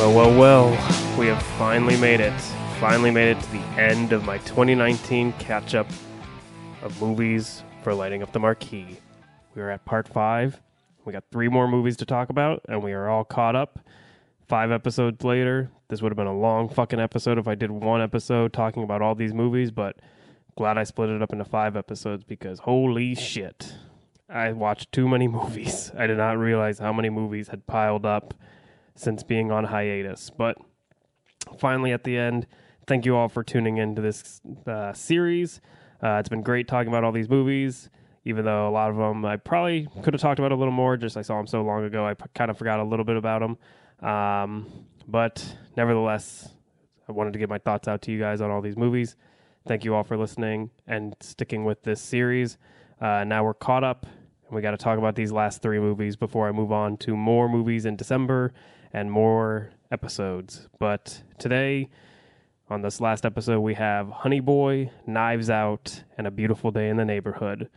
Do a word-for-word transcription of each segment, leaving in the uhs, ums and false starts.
Well, well, well, we have finally made it. Finally made it to the end of my twenty nineteen catch-up of movies for Lighting Up the Marquee. We are at part five. We got three more movies to talk about, and we are all caught up. Five episodes later, this would have been a long fucking episode if I did one episode talking about all these movies, but glad I split it up into five episodes because holy shit, I watched too many movies. I did not realize how many movies had piled up since being on hiatus. But finally at the end, thank you all for tuning into this uh, series. Uh, it's been great talking about all these movies, even though a lot of them I probably could have talked about a little more. Just I saw them so long ago, I p- kind of forgot a little bit about them. Um, but nevertheless, I wanted to get my thoughts out to you guys on all these movies. Thank you all for listening and sticking with this series. Uh, now we're caught up, and we got to talk about these last three movies before I move on to more movies in December and more episodes. But today, on this last episode, we have Honey Boy, Knives Out, and A Beautiful Day in the Neighborhood.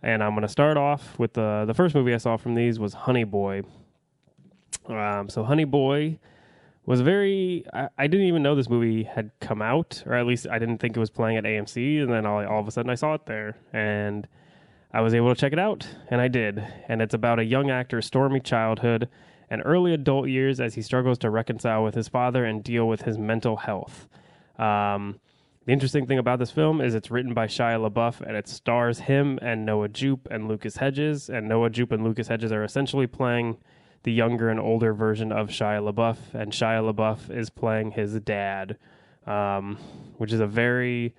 And I'm going to start off with the, the first movie I saw from these was Honey Boy. Um, so Honey Boy was very... I, I didn't even know this movie had come out, or at least I didn't think it was playing at A M C, and then all, all of a sudden I saw it there. And I was able to check it out, and I did. And it's about a young actor's stormy childhood and early adult years as he struggles to reconcile with his father and deal with his mental health. Um, the interesting thing about this film is it's written by Shia LaBeouf, and it stars him and Noah Jupe and Lucas Hedges. And Noah Jupe and Lucas Hedges are essentially playing the younger and older version of Shia LaBeouf, and Shia LaBeouf is playing his dad, um, which is a very...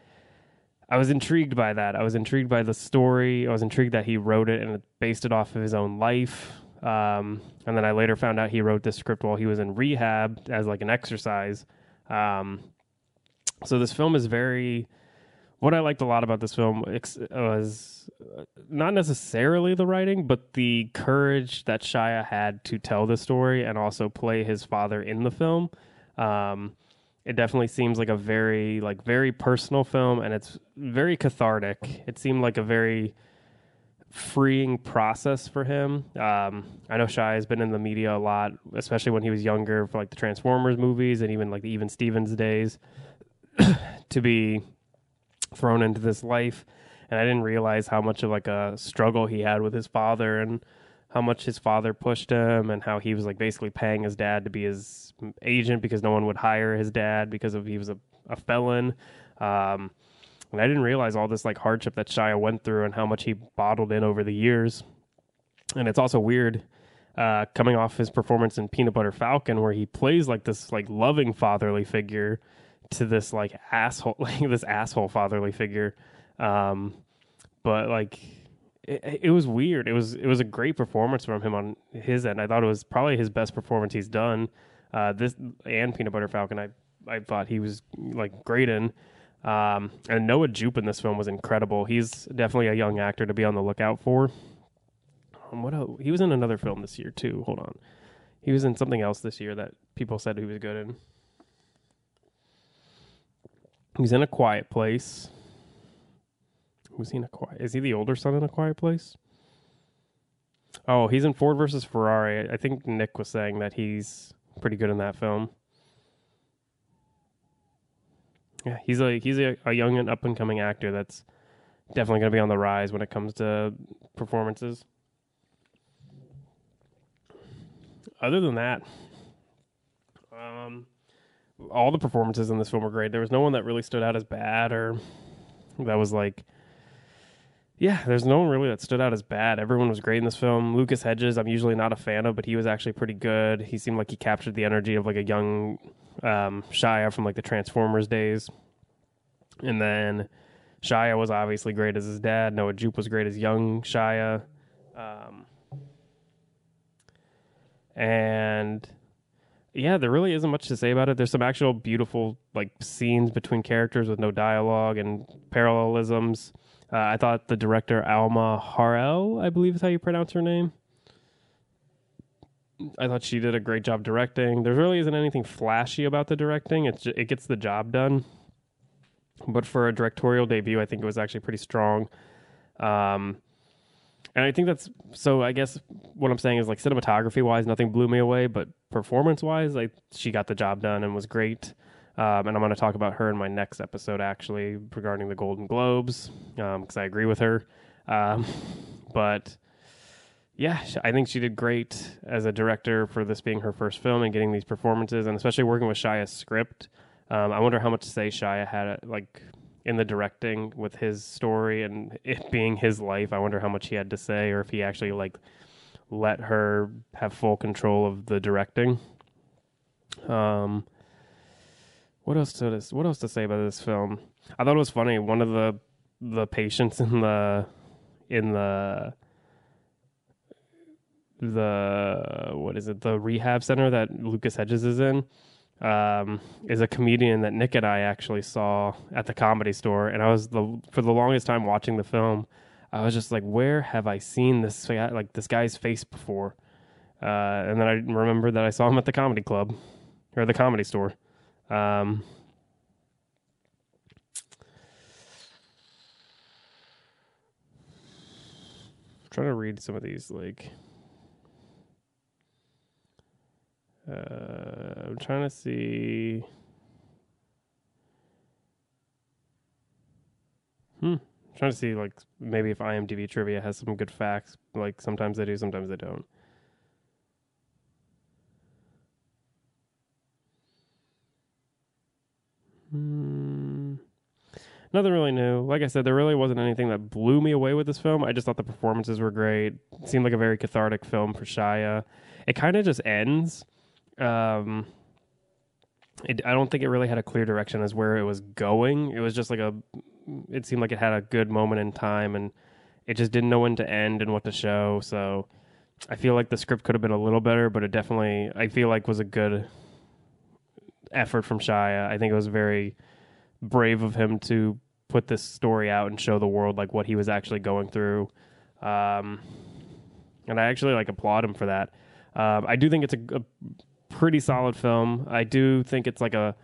I was intrigued by that. I was intrigued by the story. I was intrigued that he wrote it and based it off of his own life. Um, and then I later found out he wrote this script while he was in rehab as like an exercise. Um, so this film is very... What I liked a lot about this film was not necessarily the writing, but the courage that Shia had to tell the story and also play his father in the film. Um, it definitely seems like a very, like very personal film, and it's very cathartic. It seemed like a very freeing process for him. Um, I know Shia has been in the media a lot, especially when he was younger, for like the Transformers movies and even like the Even Stevens days, to be thrown into this life. And I didn't realize how much of like a struggle he had with his father and how much his father pushed him and how he was like basically paying his dad to be his agent because no one would hire his dad because of he was a, a felon. Um, and I didn't realize all this like hardship that Shia went through and how much he bottled in over the years. And it's also weird uh, coming off his performance in Peanut Butter Falcon, where he plays like this like loving fatherly figure to this like asshole, like this asshole fatherly figure. Um, but like, it, it was weird. It was, it was a great performance from him on his end. I thought it was probably his best performance he's done. Uh, this and Peanut Butter Falcon, I, I thought he was like great in. Um, and Noah Jupe in this film was incredible. He's definitely a young actor to be on the lookout for. Um, what else? He was in another film this year too. Hold on. He was in something else this year that people said he was good in. He's in A Quiet Place. Was he in a quiet? Is he the older son in A Quiet Place? Oh, he's in Ford versus Ferrari. I think Nick was saying that he's pretty good in that film. Yeah, he's a he's a, a young and up and coming actor that's definitely going to be on the rise when it comes to performances. Other than that, um. all the performances in this film were great. There was no one that really stood out as bad or that was like, yeah, there's no one really that stood out as bad. Everyone was great in this film. Lucas Hedges, I'm usually not a fan of, but he was actually pretty good. He seemed like he captured the energy of like a young um, Shia from like the Transformers days. And then Shia was obviously great as his dad. Noah Jupe was great as young Shia. Um, and... Yeah, there really isn't much to say about it. There's some actual beautiful like scenes between characters with no dialogue and parallelisms. Uh, I thought the director, Alma Harrell, I believe is how you pronounce her name. I thought she did a great job directing. There really isn't anything flashy about the directing. It's just, it gets the job done. But for a directorial debut, I think it was actually pretty strong. Um, And I think that's, so I guess what I'm saying is, like, cinematography wise, nothing blew me away, but performance wise, like, she got the job done and was great. Um, and I'm going to talk about her in my next episode, actually, regarding the Golden Globes, um, because I agree with her. Um, but yeah, I think she did great as a director for this being her first film and getting these performances, and especially working with Shia's script. Um, I wonder how much say Shia had, like, in the directing with his story and it being his life. I wonder how much he had to say, or if he actually, like, let her have full control of the directing. Um, what else to this, what else to say about this film? I thought it was funny. One of the, the patients in the, in the, the, what is it? The rehab center that Lucas Hedges is in, um, is a comedian that Nick and I actually saw at the Comedy Store. And I was the, for the longest time watching the film, I was just like, where have I seen this, like, this guy's face before? Uh, and then I remembered that I saw him at the Comedy Club or the Comedy Store. Um, I'm trying to read some of these, like, uh, I'm trying to see. Hmm. I'm trying to see, like, maybe if IMDb trivia has some good facts, like, sometimes they do, sometimes they don't. Hmm. Nothing really new. Like I said, there really wasn't anything that blew me away with this film. I just thought the performances were great. It seemed like a very cathartic film for Shia. It kind of just ends. Um, it, I don't think it really had a clear direction as where it was going. It was just like a, it seemed like it had a good moment in time, and it just didn't know when to end and what to show. So I feel like the script could have been a little better, but it definitely, I feel like, was a good effort from Shia. I think it was very brave of him to put this story out and show the world, like, what he was actually going through. Um, and I actually, like, applaud him for that. Um, I do think it's a, a pretty solid film. I do think it's like a,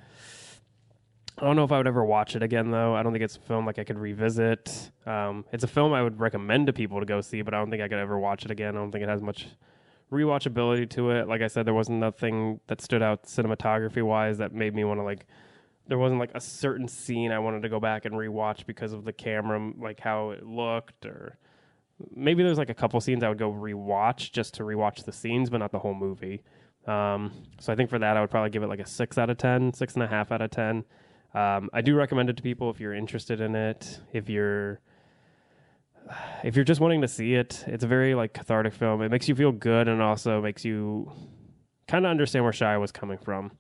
I don't know if I would ever watch it again, though. I don't think it's a film like I could revisit. Um, it's a film I would recommend to people to go see, but I don't think I could ever watch it again. I don't think it has much rewatchability to it. Like I said, there wasn't nothing that stood out cinematography wise that made me want to, like, there wasn't, like, a certain scene I wanted to go back and rewatch because of the camera, like, how it looked. Or maybe there's, like, a couple scenes I would go rewatch just to rewatch the scenes, but not the whole movie. Um, so I think for that, I would probably give it like a six out of ten, six and a half out of ten. Um, I do recommend it to people if you're interested in it. If you're, if you're just wanting to see it, it's a very, like, cathartic film. It makes you feel good, and also makes you kind of understand where Shia was coming from.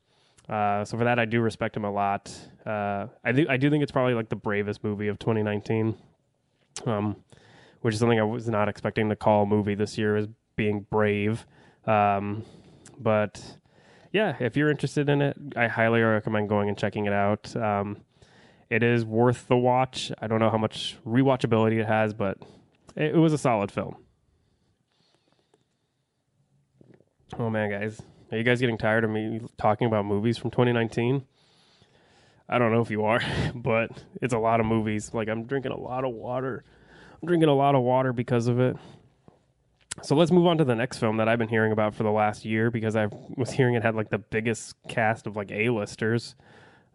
Uh, so for that, I do respect him a lot. Uh, I do, I do think it's probably, like, the bravest movie of twenty nineteen, um, which is something I was not expecting to call a movie this year, as being brave. Um, but yeah, if you're interested in it, I highly recommend going and checking it out. Um, It is worth the watch. I don't know how much rewatchability it has, but it, it was a solid film. Oh, man, guys. Are you guys getting tired of me talking about movies from twenty nineteen? I don't know if you are, but it's a lot of movies. Like, I'm drinking a lot of water. I'm drinking a lot of water because of it. So let's move on to the next film that I've been hearing about for the last year, because I was hearing it had, like, the biggest cast of, like, A-listers.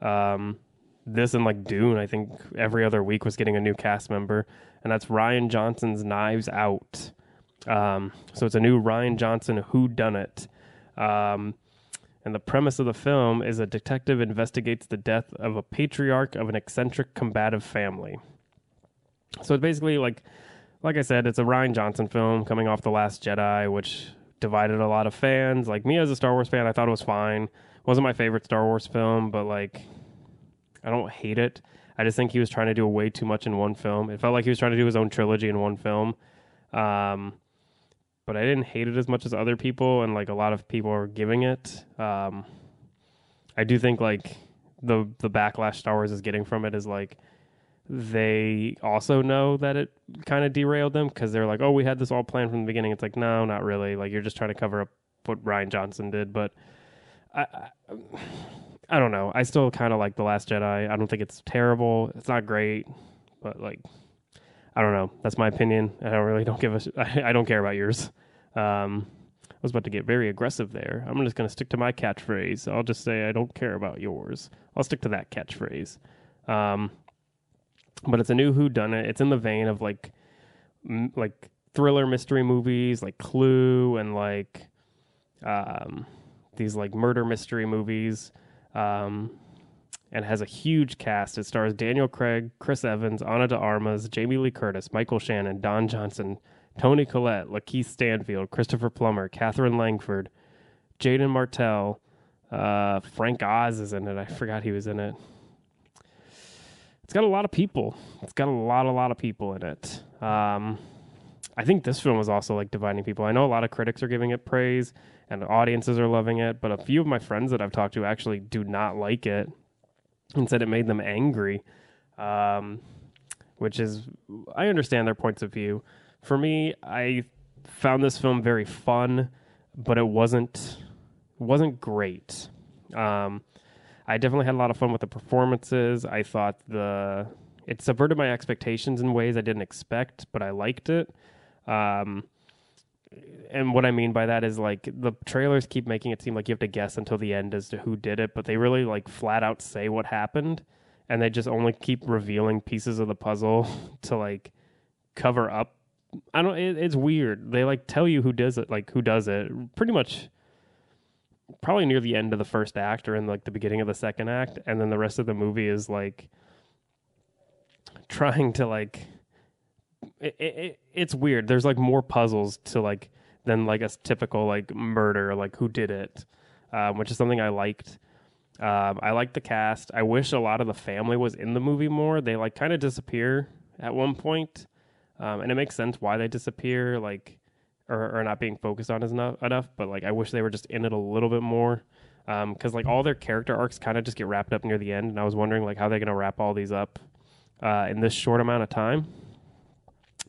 Um... This and, like, Dune, I think every other week was getting a new cast member, and that's Ryan Johnson's Knives Out. Um, so it's a new Ryan Johnson whodunit. Um, and the premise of the film is a detective investigates the death of a patriarch of an eccentric combative family. So it's basically, like, like I said, it's a Ryan Johnson film coming off The Last Jedi, which divided a lot of fans. Like, me as a Star Wars fan, I thought it was fine. It wasn't my favorite Star Wars film, but, like, I don't hate it. I just think he was trying to do way too much in one film. It felt like he was trying to do his own trilogy in one film. Um, but I didn't hate it as much as other people, and, like, a lot of people are giving it. Um, I do think, like, the the backlash Star Wars is getting from it is, like, they also know that it kind of derailed them, because they're like, oh, we had this all planned from the beginning. It's like, no, not really. Like, you're just trying to cover up what Ryan Johnson did. But I... I I don't know. I still kind of like The Last Jedi. I don't think it's terrible. It's not great, but, like, I don't know. That's my opinion. I don't really don't give a. Sh- I, I don't care about yours. Um, I was about to get very aggressive there. I'm just going to stick to my catchphrase. I'll just say I don't care about yours. I'll stick to that catchphrase. Um, but it's a new whodunit. It's in the vein of like, m- like thriller mystery movies, like Clue and like, um, these like murder mystery movies. Um, and has a huge cast. It stars Daniel Craig, Chris Evans, Ana de Armas, Jamie Lee Curtis, Michael Shannon, Don Johnson, Toni Collette, Lakeith Stanfield, Christopher Plummer, Katherine Langford, Jaden Martell, uh, Frank Oz is in it. I forgot he was in it. It's got a lot of people. It's got a lot, a lot of people in it. Um, I think this film was also like dividing people. I know a lot of critics are giving it praise and audiences are loving it, but a few of my friends that I've talked to actually do not like it and said it made them angry, um, which is, I understand their points of view. For me, I found this film very fun, but it wasn't wasn't great. Um, I definitely had a lot of fun with the performances. I thought the it subverted my expectations in ways I didn't expect, but I liked it. Um, and what I mean by that is like the trailers keep making it seem like you have to guess until the end as to who did it, but they really like flat out say what happened, and they just only keep revealing pieces of the puzzle to like cover up. I don't, it, it's weird. They like tell you who does it, like who does it pretty much probably near the end of the first act or in like the beginning of the second act. And then the rest of the movie is like trying to like, It, it, it's weird. There's like more puzzles to like than like a typical like murder, like who did it, um, which is something I liked. Um, I liked the cast. I wish a lot of the family was in the movie more. They like kind of disappear at one point, um, and it makes sense why they disappear, like or, or not being focused on as enough, enough. But like I wish they were just in it a little bit more, because um, like all their character arcs kind of just get wrapped up near the end. And I was wondering like how they're gonna wrap all these up uh, in this short amount of time.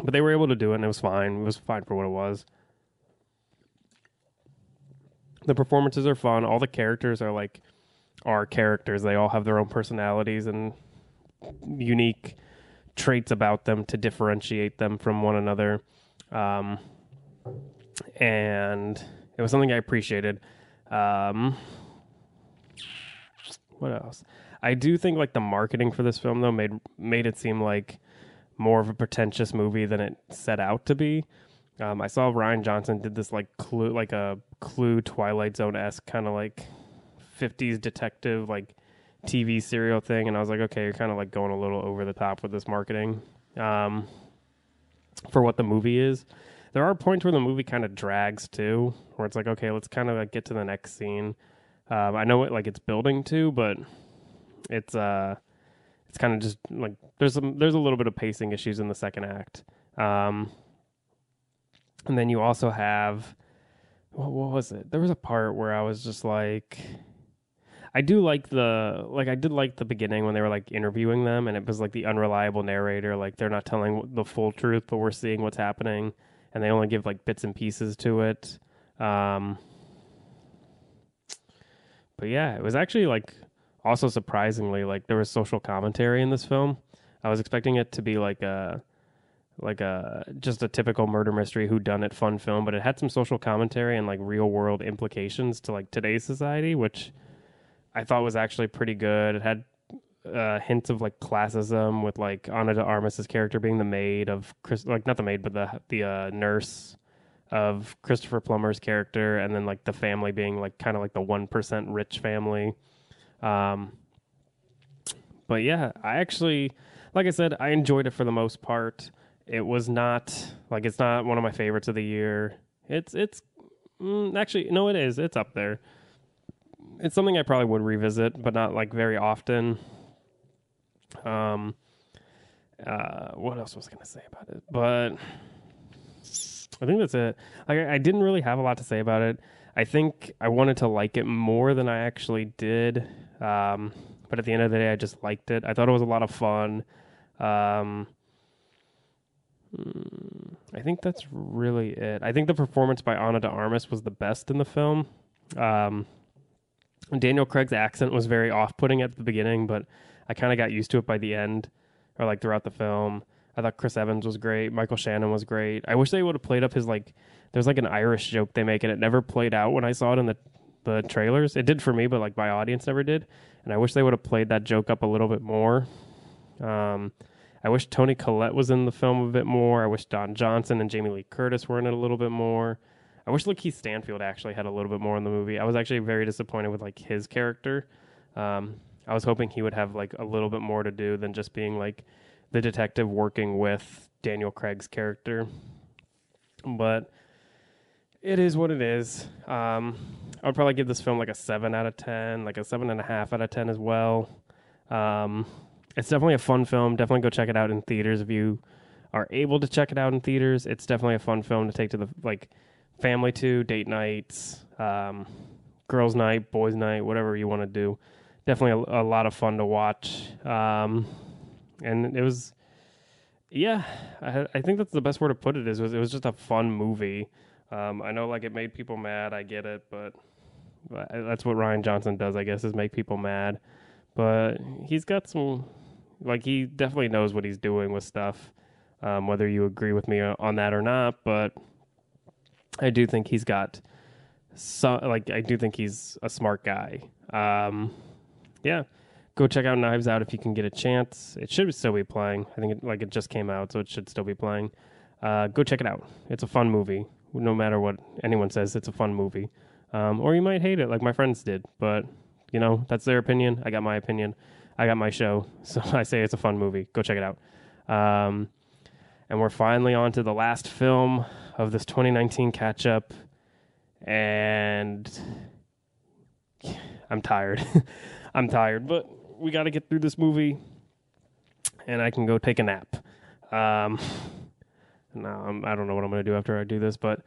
But they were able to do it, and it was fine. It was fine for what it was. The performances are fun. All the characters are, like, our characters. They all have their own personalities and unique traits about them to differentiate them from one another. Um, and it was something I appreciated. Um, what else? I do think, like, the marketing for this film, though, made made it seem like more of a pretentious movie than it set out to be. Um, I saw Ryan Johnson did this like clue, like a Clue Twilight Zone-esque kind of like fifties detective, like T V serial thing. And I was like, okay, you're kind of like going a little over the top with this marketing um, for what the movie is. There are points where the movie kind of drags too, where it's like, okay, let's kind of like get to the next scene. Um, I know it like it's building to, but it's, uh, it's kind of just like there's some there's a little bit of pacing issues in the second act, um, and then you also have what, what was it? There was a part where I was just like, I do like the like I did like the beginning when they were like interviewing them, and it was like the unreliable narrator, like they're not telling the full truth, but we're seeing what's happening, and they only give like bits and pieces to it. Um, but yeah, it was actually like. Also, surprisingly, like there was social commentary in this film. I was expecting it to be like a, like a just a typical murder mystery whodunit fun film, but it had some social commentary and like real world implications to like today's society, which I thought was actually pretty good. It had uh, hints of like classism with like Ana de Armas's character being the maid of Chris, like not the maid, but the the uh, nurse of Christopher Plummer's character, and then like the family being like kind of like the one percent rich family. Um, but yeah, I actually, like I said, I enjoyed it for the most part. It was not like, it's not one of my favorites of the year. It's, it's mm, actually, no, it is. It's up there. It's something I probably would revisit, but not like very often. Um, uh, what else was I going to say about it? But I think that's it. Like, I didn't really have a lot to say about it. I think I wanted to like it more than I actually did. Um, but at the end of the day, I just liked it. I thought it was a lot of fun. Um, I think that's really it. I think the performance by Ana de Armas was the best in the film. Um, Daniel Craig's accent was very off-putting at the beginning, but I kind of got used to it by the end or like throughout the film. I thought Chris Evans was great. Michael Shannon was great. I wish they would have played up his, like, there's like an Irish joke they make, and it never played out when I saw it in the the trailers. It did for me, but like my audience never did. And I wish they would have played that joke up a little bit more. Um, I wish Toni Collette was in the film a bit more. I wish Don Johnson and Jamie Lee Curtis were in it a little bit more. I wish Lakeith Stanfield actually had a little bit more in the movie. I was actually very disappointed with like his character. Um, I was hoping he would have like a little bit more to do than just being like the detective working with Daniel Craig's character. But it is what it is. Um, I would probably give this film like a seven out of ten, like a seven and a half out of ten as well. Um, it's definitely a fun film. Definitely go check it out in theaters if you are able to check it out in theaters. It's definitely a fun film to take to the like family to, date nights, um, girls' night, boys' night, whatever you want to do. Definitely a, a lot of fun to watch. Um, and it was, yeah, I, I think that's the best way to put it is, was, it was just a fun movie. Um, I know like it made people mad. I get it, but, but that's what Ryan Johnson does, I guess, is make people mad. But he's got some, like, he definitely knows what he's doing with stuff, um, whether you agree with me on that or not. But I do think he's got some, like, I do think he's a smart guy. Um, yeah. Go check out Knives Out if you can get a chance. It should still be playing. I think it, like it just came out, so it should still be playing. Uh, go check it out. It's a fun movie. No matter what anyone says, it's a fun movie. Um, or you might hate it like my friends did, but you know, that's their opinion. I got my opinion. I got my show. So I say it's a fun movie. Go check it out. Um, and we're finally on to the last film of this twenty nineteen catch up, and I'm tired. I'm tired, but we got to get through this movie, and I can go take a nap. Um, no, I'm, I don't know what I'm going to do after I do this, but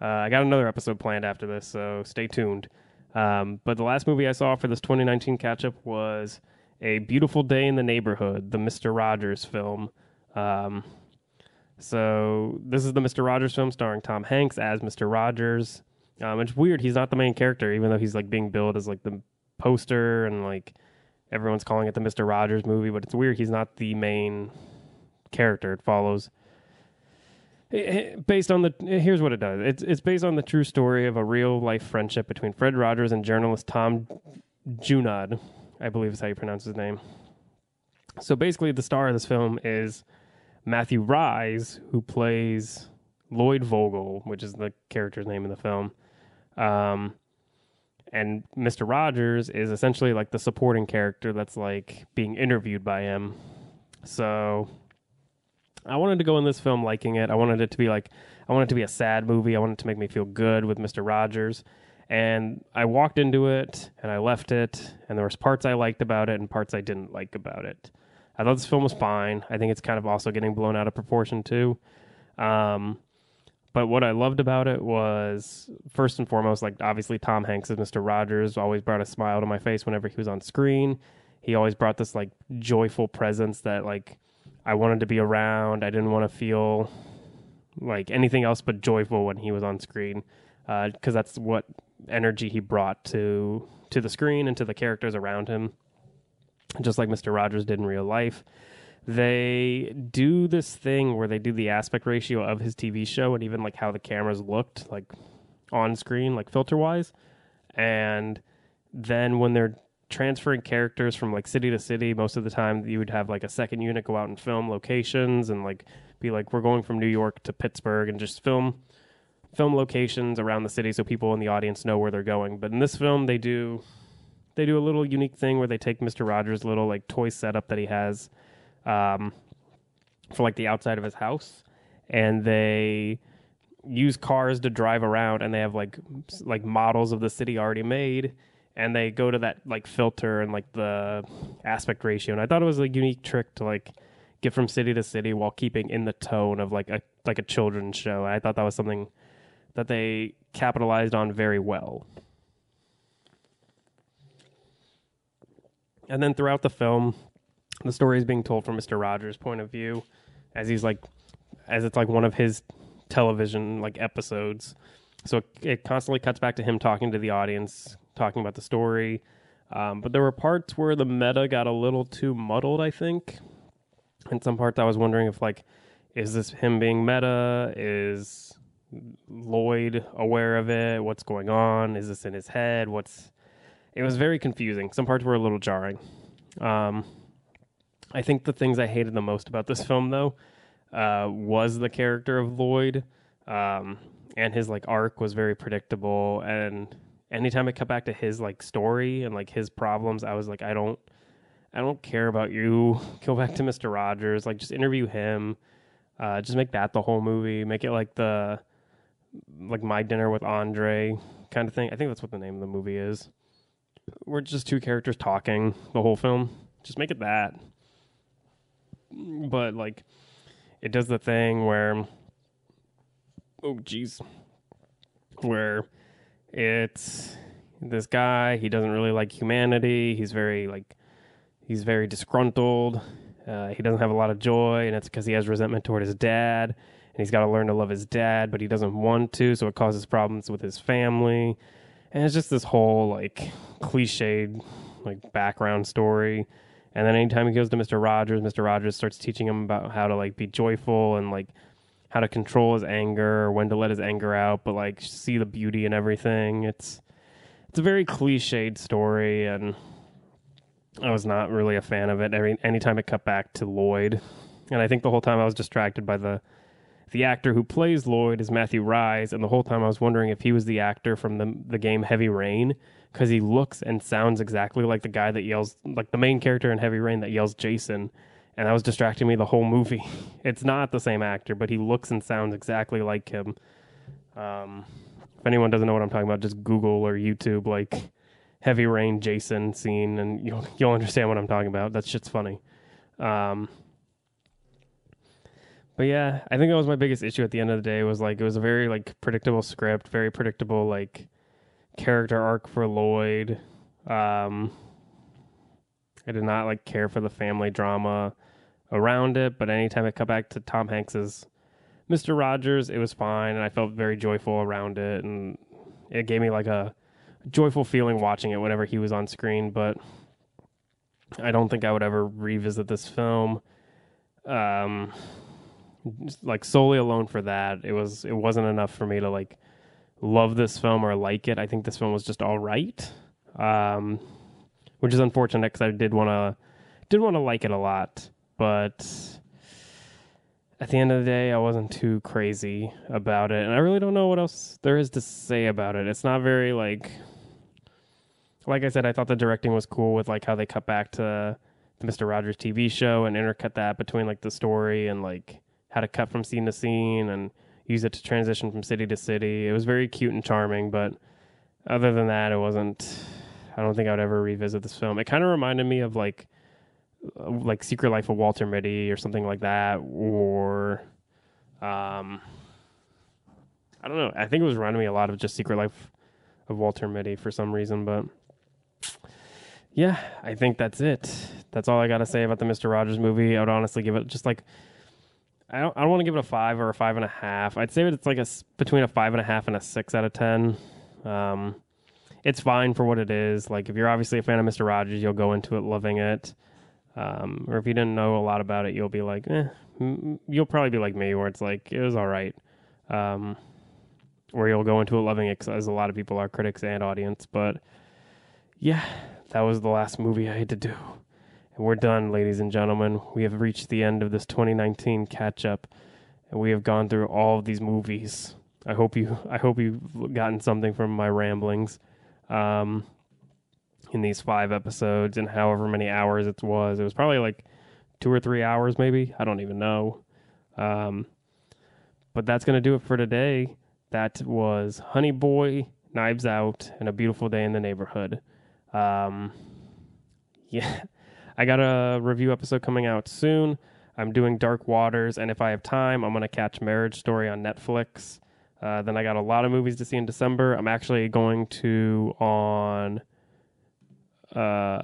uh, I got another episode planned after this, so stay tuned. Um, but the last movie I saw for this twenty nineteen catch-up was A Beautiful Day in the Neighborhood, the Mister Rogers film. Um, so this is the Mister Rogers film starring Tom Hanks as Mister Rogers. Um, it's weird. He's not the main character, even though he's like being billed as like the poster, and like everyone's calling it the Mister Rogers movie, but it's weird. He's not the main character. It follows based on the, here's what it does. It's it's based on the true story of a real life friendship between Fred Rogers and journalist Tom Junod, I believe is how you pronounce his name. So basically the star of this film is Matthew Rise, who plays Lloyd Vogel, which is the character's name in the film. Um, And Mister Rogers is essentially like the supporting character that's like being interviewed by him. So I wanted to go in this film liking it. I wanted it to be like, I wanted it to be a sad movie. I wanted it to make me feel good with Mister Rogers. And I walked into it and I left it. And there was parts I liked about it and parts I didn't like about it. I thought this film was fine. I think it's kind of also getting blown out of proportion too. Um, But what I loved about it was, first and foremost, like obviously Tom Hanks as Mister Rogers always brought a smile to my face whenever he was on screen. He always brought this like joyful presence that like I wanted to be around. I didn't want to feel like anything else but joyful when he was on screen, uh, because that's what energy he brought to to the screen and to the characters around him, just like Mister Rogers did in real life. They do this thing where they do the aspect ratio of his T V show and even like how the cameras looked like on screen, like filter wise. And then when they're transferring characters from like city to city, most of the time you would have like a second unit go out and film locations and like be like, we're going from New York to Pittsburgh, and just film, film locations around the city so people in the audience know where they're going. But in this film, they do, they do a little unique thing where they take Mister Rogers' little like toy setup that he has um for like the outside of his house, and they use cars to drive around, and they have like like models of the city already made, and they go to that like filter and like the aspect ratio. And I thought it was a unique trick to like get from city to city while keeping in the tone of like a like a children's show. And I thought that was something that they capitalized on very well. And then throughout the film, the story is being told from Mister Rogers' point of view, as he's like, as it's like one of his television like episodes. So it, it constantly cuts back to him talking to the audience, talking about the story. Um, but there were parts where the meta got a little too muddled, I think. in some parts I was wondering if, like, is this him being meta? Is Lloyd aware of it? What's going on? Is this in his head? What's... It was very confusing. Some parts were a little jarring. Um, I think the things I hated the most about this film, though, uh, was the character of Lloyd. Um, and his, like, arc was very predictable. And anytime it cut back to his, like, story and, like, his problems, I was like, I don't... I don't care about you. Go back to Mister Rogers. Like, just interview him. Uh, just make that the whole movie. Make it like the, like My Dinner with Andre kind of thing. I think that's what the name of the movie is. We're just two characters talking the whole film. Just make it that. But, like, it does the thing where, oh, geez, where it's this guy. He doesn't really like humanity. He's very, like, He's very disgruntled. Uh, he doesn't have a lot of joy, and it's because he has resentment toward his dad, and he's got to learn to love his dad, but he doesn't want to, so it causes problems with his family. And it's just this whole, like, cliched, like, background story. And then anytime he goes to Mister Rogers, Mister Rogers starts teaching him about how to, like, be joyful and, like, how to control his anger, when to let his anger out, but, like, see the beauty in everything. It's it's a very cliched story, and I was not really a fan of it. Every anytime it cut back to Lloyd, and I think the whole time I was distracted by the the actor who plays Lloyd is Matthew Rise, and the whole time I was wondering if he was the actor from the the game Heavy Rain, because he looks and sounds exactly like the guy that yells, like the main character in Heavy Rain that yells Jason, and that was distracting me the whole movie. It's not the same actor, but he looks and sounds exactly like him. Um, if anyone doesn't know what I'm talking about, just Google or YouTube, like, Heavy Rain Jason scene, and you'll you'll understand what I'm talking about. That shit's funny. Um, but yeah, I think that was my biggest issue at the end of the day, was like, it was a very, like, predictable script, very predictable, like, character arc for Lloyd. Um, I did not, like, care for the family drama around it, but anytime it cut back to Tom Hanks's Mister Rogers, it was fine, and I felt very joyful around it, and it gave me, like, a joyful feeling watching it whenever he was on screen. But I don't think I would ever revisit this film, um like, solely alone for that. It was it wasn't enough for me to, like, love this film or like it. I think this film was just all right, um which is unfortunate, because I did want to did want to like it a lot, but at the end of the day, I wasn't too crazy about it, and I really don't know what else there is to say about it. It's not very, like, like I said, I thought the directing was cool with, like, how they cut back to the Mister Rogers T V show and intercut that between, like, the story and, like, how to cut from scene to scene and use it to transition from city to city. It was very cute and charming, but other than that, it wasn't, I don't think I would ever revisit this film. It kind of reminded me of, like, like Secret Life of Walter Mitty or something like that, or um I don't know, I think it was reminding me a lot of just Secret Life of Walter Mitty for some reason. But yeah, I think that's it. That's all I gotta say about the Mister Rogers movie. I would honestly give it just like, I don't I don't want to give it a five or a five and a half. I'd say it's like a between a five and a half and a six out of ten. Um it's fine for what it is. Like, if you're obviously a fan of Mister Rogers, you'll go into it loving it. Um, or if you didn't know a lot about it, you'll be like, eh, m- you'll probably be like me, where it's like, it was all right. Um, or you'll go into it loving it, as a lot of people are, critics and audience. But yeah, that was the last movie I had to do. And we're done, ladies and gentlemen. We have reached the end of this twenty nineteen catch-up, and we have gone through all of these movies. I hope you, I hope you've gotten something from my ramblings. Um... in these five episodes and however many hours it was. It was probably like two or three hours maybe. I don't even know. Um, but that's going to do it for today. That was Honey Boy, Knives Out, and A Beautiful Day in the Neighborhood. Um, yeah, I got a review episode coming out soon. I'm doing Dark Waters, and if I have time, I'm going to catch Marriage Story on Netflix. Uh, then I got a lot of movies to see in December. I'm actually going to on... Uh,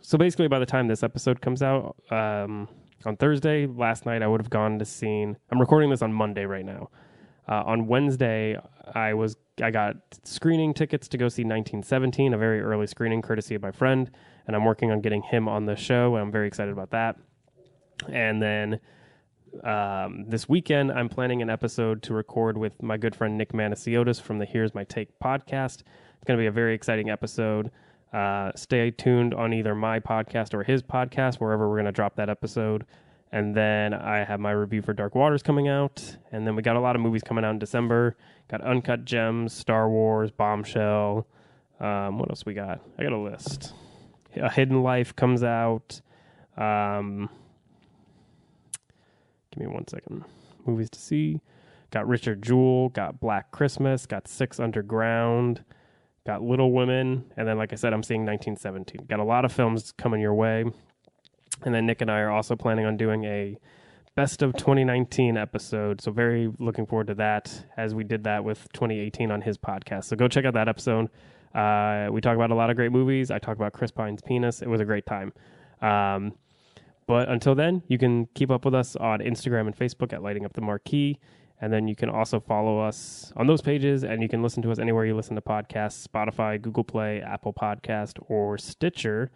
so basically by the time this episode comes out, um, on Thursday, last night I would have gone to seen, I'm recording this on Monday right now. Uh, on Wednesday, I was, I got screening tickets to go see nineteen seventeen, a very early screening courtesy of my friend, and I'm working on getting him on the show, and I'm very excited about that. And then um, this weekend, I'm planning an episode to record with my good friend Nick Manasiotis from the Here's My Take podcast. It's going to be a very exciting episode. Uh, stay tuned on either my podcast or his podcast, wherever we're going to drop that episode. And then I have my review for Dark Waters coming out. And then we got a lot of movies coming out in December. Got Uncut Gems, Star Wars, Bombshell. Um, what else we got? I got a list. A Hidden Life comes out. Um, give me one second. Movies to see. Got Richard Jewell. Got Black Christmas. Got Six Underground. Got Little Women. And then, like I said, I'm seeing nineteen seventeen. Got a lot of films coming your way. And then Nick and I are also planning on doing a best of twenty nineteen episode. So very looking forward to that, as we did that with twenty eighteen on his podcast. So go check out that episode. Uh, we talk about a lot of great movies. I talk about Chris Pine's penis. It was a great time. Um, but until then, you can keep up with us on Instagram and Facebook at Lighting Up the Marquee. And then you can also follow us on those pages, and you can listen to us anywhere you listen to podcasts, Spotify, Google Play, Apple Podcast, or Stitcher.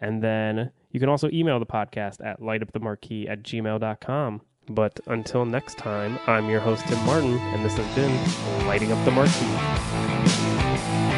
And then you can also email the podcast at lightupthemarquee at gmail dot com. But until next time, I'm your host, Tim Martin, and this has been Lighting Up the Marquee.